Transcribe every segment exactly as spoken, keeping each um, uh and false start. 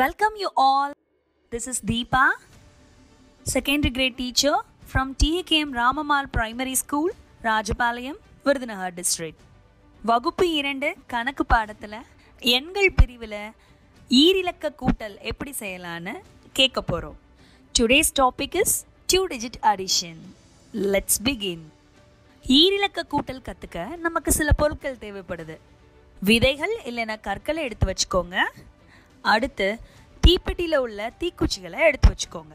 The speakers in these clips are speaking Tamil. Welcome you all. This is Deepa, secondary grade teacher from T A K M Ramamal Primary School, Rajapalayam, Virudhunagar district. வகுப்பு இரண்டு கணக்கு பாடத்தில் எண்கள் பிரிவில் ஈரிலக்க கூட்டல் எப்படி செய்யலான்னு கேட்க போகிறோம். Today's topic is two digit addition. Let's begin. ஈரிலக்க கூட்டல் கற்றுக்க நமக்கு சில பொருட்கள் தேவைப்படுது. விதைகள் இல்லைன்னா கற்களை எடுத்து வச்சுக்கோங்க. அடுத்து தீப்பெட்டியில் உள்ள தீக்குச்சிகளை எடுத்து வச்சுக்கோங்க.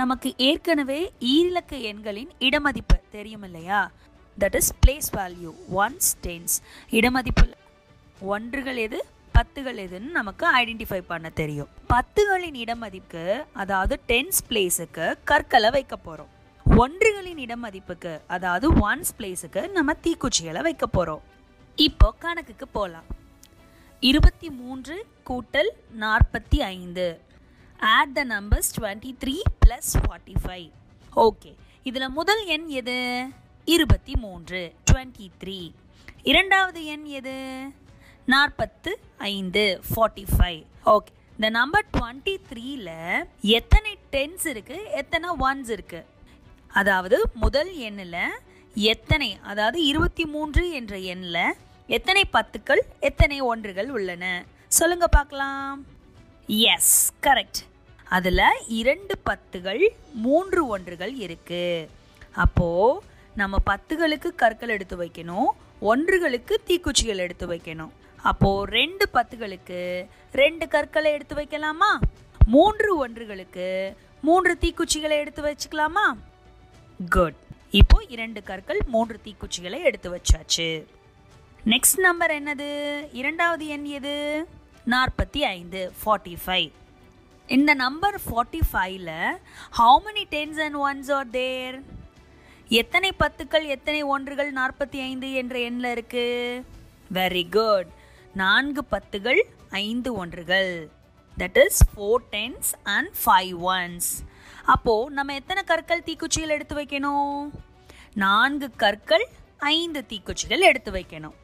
நமக்கு ஏற்கனவே ஈரிலக்க எண்களின் இடமதிப்பு தெரியும் இல்லையா? That is place value, ones, tens. இடமதிப்புள்ள ஒன்றுகள் எது, பத்துகள் எதுன்னு நமக்கு ஐடென்டிஃபை பண்ண தெரியும். பத்துகளின் இடமதிப்புக்கு, அதாவது டென்ஸ் பிளேஸுக்கு கற்களை வைக்க போகிறோம். ஒன்றுகளின் இடமதிப்புக்கு, அதாவது ஒன்ஸ் பிளேஸுக்கு நம்ம தீக்குச்சிகளை வைக்க போகிறோம். இப்போ கணக்குக்கு போகலாம். இருபத்தி மூன்று கூட்டல் நாற்பத்தி ஐந்து. Add the numbers twenty three plus forty five. Okay, இதில் முதல் எண் எது? இருபத்தி மூன்று, டுவெண்ட்டி த்ரீ. இரண்டாவது எண் எது? நாற்பத்து ஐந்து, ஃபார்ட்டி ஃபைவ். ஓகே, இந்த நம்பர் டுவெண்ட்டி த்ரீல எத்தனை டென்ஸ் இருக்கு, எத்தனை ஒன்ஸ் இருக்கு? அதாவது முதல் எண்ணில் எத்தனை, அதாவது இருபத்தி மூன்று என்ற எண்ணில் எத்தனை பத்துக்கள், எத்தனை ஒன்றுகள் உள்ளன சொல்லுங்க பார்க்கலாம். Yes, correct. அதில் இரண்டு பத்துகள், மூன்று ஒன்றுகள் இருக்கு. அப்போ நம்ம பத்துகளுக்கு கற்கள் எடுத்து வைக்கணும், ஒன்றுகளுக்கு தீக்குச்சிகள் எடுத்து வைக்கணும். அப்போது ரெண்டு பத்துகளுக்கு ரெண்டு கற்களை எடுத்து வைக்கலாமா? மூன்று ஒன்றுகளுக்கு மூன்று தீக்குச்சிகளை எடுத்து வச்சுக்கலாமா? குட். இப்போ இரண்டு கற்கள், மூன்று தீக்குச்சிகளை எடுத்து வச்சாச்சு. நெக்ஸ்ட் நம்பர் என்னது? இரண்டாவது எண் எது? நாற்பத்தி ஐந்து, ஃபார்ட்டி ஃபைவ். இந்த நம்பர் ஃபார்ட்டி ஃபைவ்ல how many tens and ones are there? எத்தனை பத்துக்கள், எத்தனை ஒன்றுகள் நாற்பத்தி ஐந்து என்ற எண்ணில் இருக்கு? Very good. நான்கு பத்துகள், ஐந்து ஒன்றுகள். That is four tens and five ones. அப்போது நம்ம எத்தனை கற்கள், தீக்குச்சிகள் எடுத்து வைக்கணும்? நான்கு கற்கள், ஐந்து தீக்குச்சிகள் எடுத்து வைக்கணும்.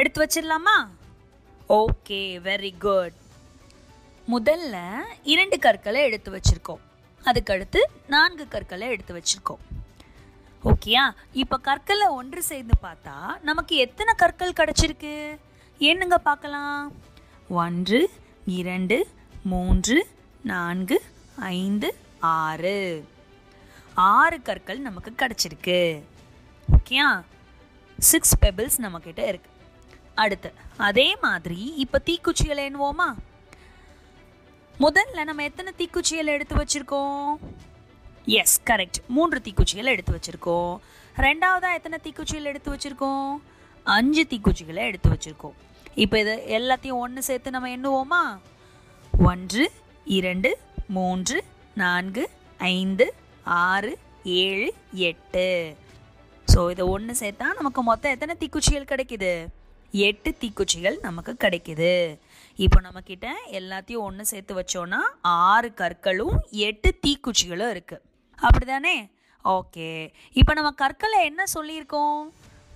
எடுத்து வச்சிடலாமா? Okay, very good. முதல்ல இரண்டு கற்களை எடுத்து வச்சுருக்கோம், அதுக்கடுத்து நான்கு கற்களை எடுத்து வச்சுருக்கோம். ஓகேயா? இப்போ கற்களை ஒன்று சேர்ந்து பார்த்தா நமக்கு எத்தனை கற்கள் கிடச்சிருக்கு என்னங்க பார்க்கலாம். ஒன்று, இரண்டு, மூன்று, நான்கு, ஐந்து, ஆறு. ஆறு கற்கள் நமக்கு கிடச்சிருக்கு. ஓகேயா? சிக்ஸ் பெபிள்ஸ் நம்மக்கிட்ட இருக்கு. அடுத்து அதே மாதிரி இப்போ தீக்குச்சிகளை எண்ணுவோமா? முதல்ல நம்ம எத்தனை தீக்குச்சிகளை எடுத்து வச்சுருக்கோம்? Yes, correct. மூன்று தீக்குச்சிகளை எடுத்து வச்சுருக்கோம். ரெண்டாவதாக எத்தனை தீக்குச்சிகள் எடுத்து வச்சுருக்கோம்? அஞ்சு தீக்குச்சிகளை எடுத்து வச்சுருக்கோம். இப்போ இதை எல்லாத்தையும் ஒன்று சேர்த்து நம்ம எண்ணுவோமா? ஒன்று, இரண்டு, மூன்று, நான்கு, ஐந்து, ஆறு, ஏழு, எட்டு. ஸோ இதை ஒன்று சேர்த்தா நமக்கு மொத்தம் எத்தனை தீக்குச்சிகள் கிடைக்கிது? எட்டு தீக்குச்சிகள் நமக்கு கிடைக்கிது. இப்போ நம்மக்கிட்ட எல்லாத்தையும் ஒன்று சேர்த்து வச்சோன்னா ஆறு கற்களும் எட்டு தீக்குச்சிகளும் இருக்குது, அப்படி தானே? ஓகே. இப்போ நம்ம கற்களை என்ன சொல்லியிருக்கோம்?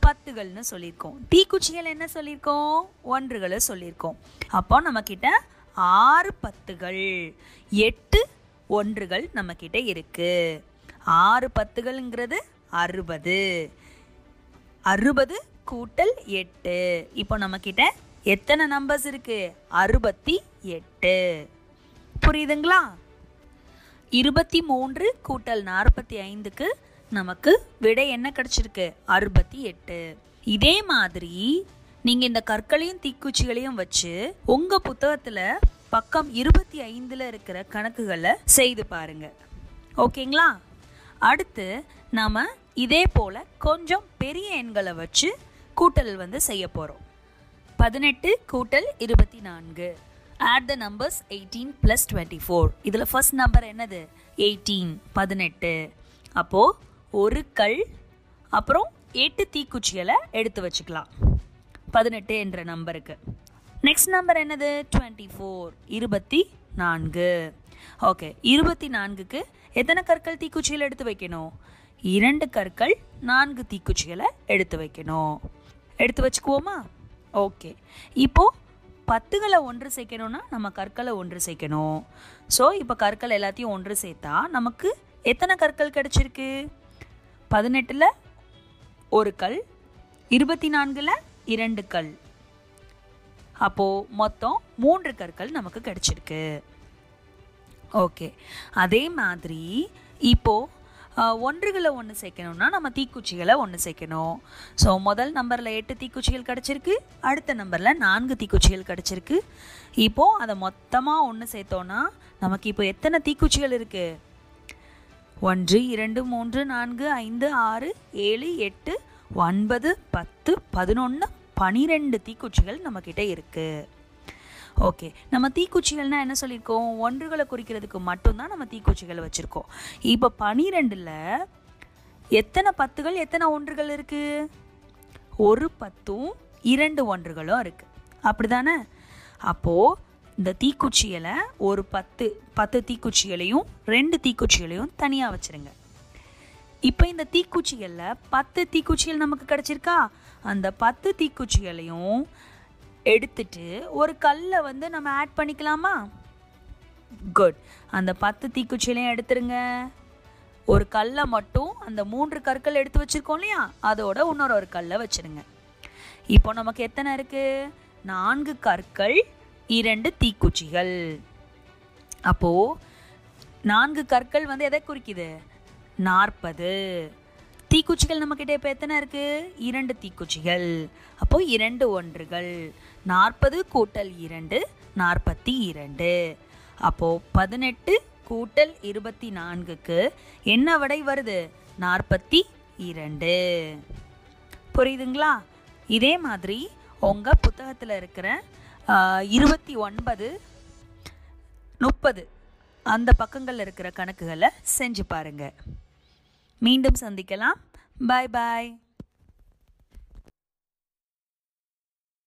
பத்துகள்னு சொல்லியிருக்கோம். தீக்குச்சிகள் என்ன சொல்லியிருக்கோம்? ஒன்றுகளை சொல்லியிருக்கோம். அப்போ நம்மக்கிட்ட ஆறு பத்துகள், எட்டு ஒன்றுகள் நம்மக்கிட்ட இருக்குது. ஆறு பத்துகள்ங்கிறது அறுபது. அறுபது கூட்டல் எட்டு. இப்போ நம்மக்கிட்ட எத்தனை நம்பர்ஸ் இருக்கு? அறுபத்தி எட்டு. புரியுதுங்களா? இருபத்தி மூன்று கூட்டல் நாற்பத்தி ஐந்துக்கு நமக்கு விடை என்ன கிடைச்சிருக்கு? அறுபத்தி எட்டு. இதே மாதிரி நீங்கள் இந்த கற்களையும் தீக்குச்சிகளையும் வச்சு உங்கள் புத்தகத்தில் பக்கம் இருபத்தி ஐந்தில் இருக்கிற கணக்குகளை செய்து பாருங்க. ஓகேங்களா? அடுத்து நாம் இதே போல் கொஞ்சம் பெரிய எண்களை வச்சு கூட்டல் வந்து செய்ய போகிறோம். பதினெட்டு கூட்டல் இருபத்தி நான்கு. Add the numbers eighteen plus twenty four. இதில் ஃபர்ஸ்ட் நம்பர் என்னது? எயிட்டீன், பதினெட்டு. அப்போது ஒரு கல், அப்புறம் எட்டு தீக்குச்சிகளை எடுத்து வச்சுக்கலாம் பதினெட்டு என்ற நம்பருக்கு. நெக்ஸ்ட் நம்பர் என்னது? டுவெண்ட்டி ஃபோர், இருபத்தி நான்கு. ஓகே, இருபத்தி நான்குக்கு எத்தனை கற்கள், தீக்குச்சிகளை எடுத்து வைக்கணும்? இரண்டு கற்கள், நான்கு தீக்குச்சிகளை எடுத்து வைக்கணும். எடுத்து வச்சுக்குவோமா? ஓகே. இப்போது பத்துகளை ஒன்று சேர்க்கணும்னா நம்ம கற்களை ஒன்று சேர்க்கணும். ஸோ இப்போ கற்கள் எல்லாத்தையும் ஒன்று சேர்த்தா நமக்கு எத்தனை கற்கள் கிடச்சிருக்கு? பதினெட்டில் ஒரு கல், இருபத்தி நான்கில் இரண்டு கல். அப்போது மொத்தம் மூன்று கற்கள் நமக்கு கிடச்சிருக்கு. ஓகே, அதே மாதிரி இப்போது ஒன்றுகளை ஒன்று சேர்க்கணும்னா நம்ம தீக்குச்சிகளை ஒன்று சேர்க்கணும். ஸோ முதல் நம்பரில் எட்டு தீக்குச்சிகள் கிடச்சிருக்கு, அடுத்த நம்பரில் நான்கு தீக்குச்சிகள் கிடச்சிருக்கு. இப்போது அதை மொத்தமாக ஒன்று சேர்த்தோன்னா நமக்கு இப்போ எத்தனை தீக்குச்சிகள் இருக்குது? ஒன்று, இரண்டு, மூன்று, நான்கு, ஐந்து, ஆறு, ஏழு, எட்டு, ஒன்பது, பத்து, பதினொன்று, பனிரெண்டு தீக்குச்சிகள் நம்மக்கிட்ட இருக்குது. ஓகே, நம்ம தீக்குச்சிகள்னால் என்ன சொல்லியிருக்கோம்? ஒன்றுகளை குறிக்கிறதுக்கு மட்டும்தான் நம்ம தீக்குச்சிகள் வச்சுருக்கோம். இப்போ பனிரெண்டில் எத்தனை பத்துகள் எத்தனை ஒன்றுகள் இருக்குது? ஒரு பத்தும் இரண்டு ஒன்றுகளும் இருக்குது, அப்படி தானே? அப்போது இந்த தீக்குச்சிகளை ஒரு பத்து பத்து தீக்குச்சிகளையும் ரெண்டு தீக்குச்சிகளையும் தனியாக வச்சுருங்க. இப்போ இந்த தீக்குச்சிகளில் பத்து தீக்குச்சிகள் நமக்கு கிடச்சிருக்கா? அந்த பத்து தீக்குச்சிகளையும் எடுத்துட்டு ஒரு கல்லை வந்து நம்ம ஆட் பண்ணிக்கலாமா? குட். அந்த பத்து தீக்குச்சிலையும் எடுத்துருங்க. ஒரு கல்லை மட்டும், அந்த மூன்று கற்கள் எடுத்து வச்சுருக்கோம் இல்லையா, அதோட இன்னொரு ஒரு கல்லை வச்சுருங்க. இப்போ நமக்கு எத்தனை இருக்குது? நான்கு கற்கள், இரண்டு தீக்குச்சிகள். அப்போது நான்கு கற்கள் வந்து எதை குறிக்குது? நாற்பது. தீக்குச்சிகள் நம்மக்கிட்ட இப்போ எத்தனை இருக்குது? இரண்டு தீக்குச்சிகள். அப்போது இரண்டு ஒன்றுகள். நாற்பது கூட்டல் இரண்டு நாற்பத்தி இரண்டு. அப்போது பதினெட்டு கூட்டல் இருபத்தி நான்குக்கு என்ன விடை வருது? நாற்பத்தி இரண்டு. புரியுதுங்களா? இதே மாதிரி உங்கள் புத்தகத்தில் இருக்கிற இருபத்தி ஒன்பது, முப்பது அந்த பக்கங்களில் இருக்கிற கணக்குகளை செஞ்சு பாருங்கள். மீண்டும் சந்திக்கலாம். பாய் பாய்.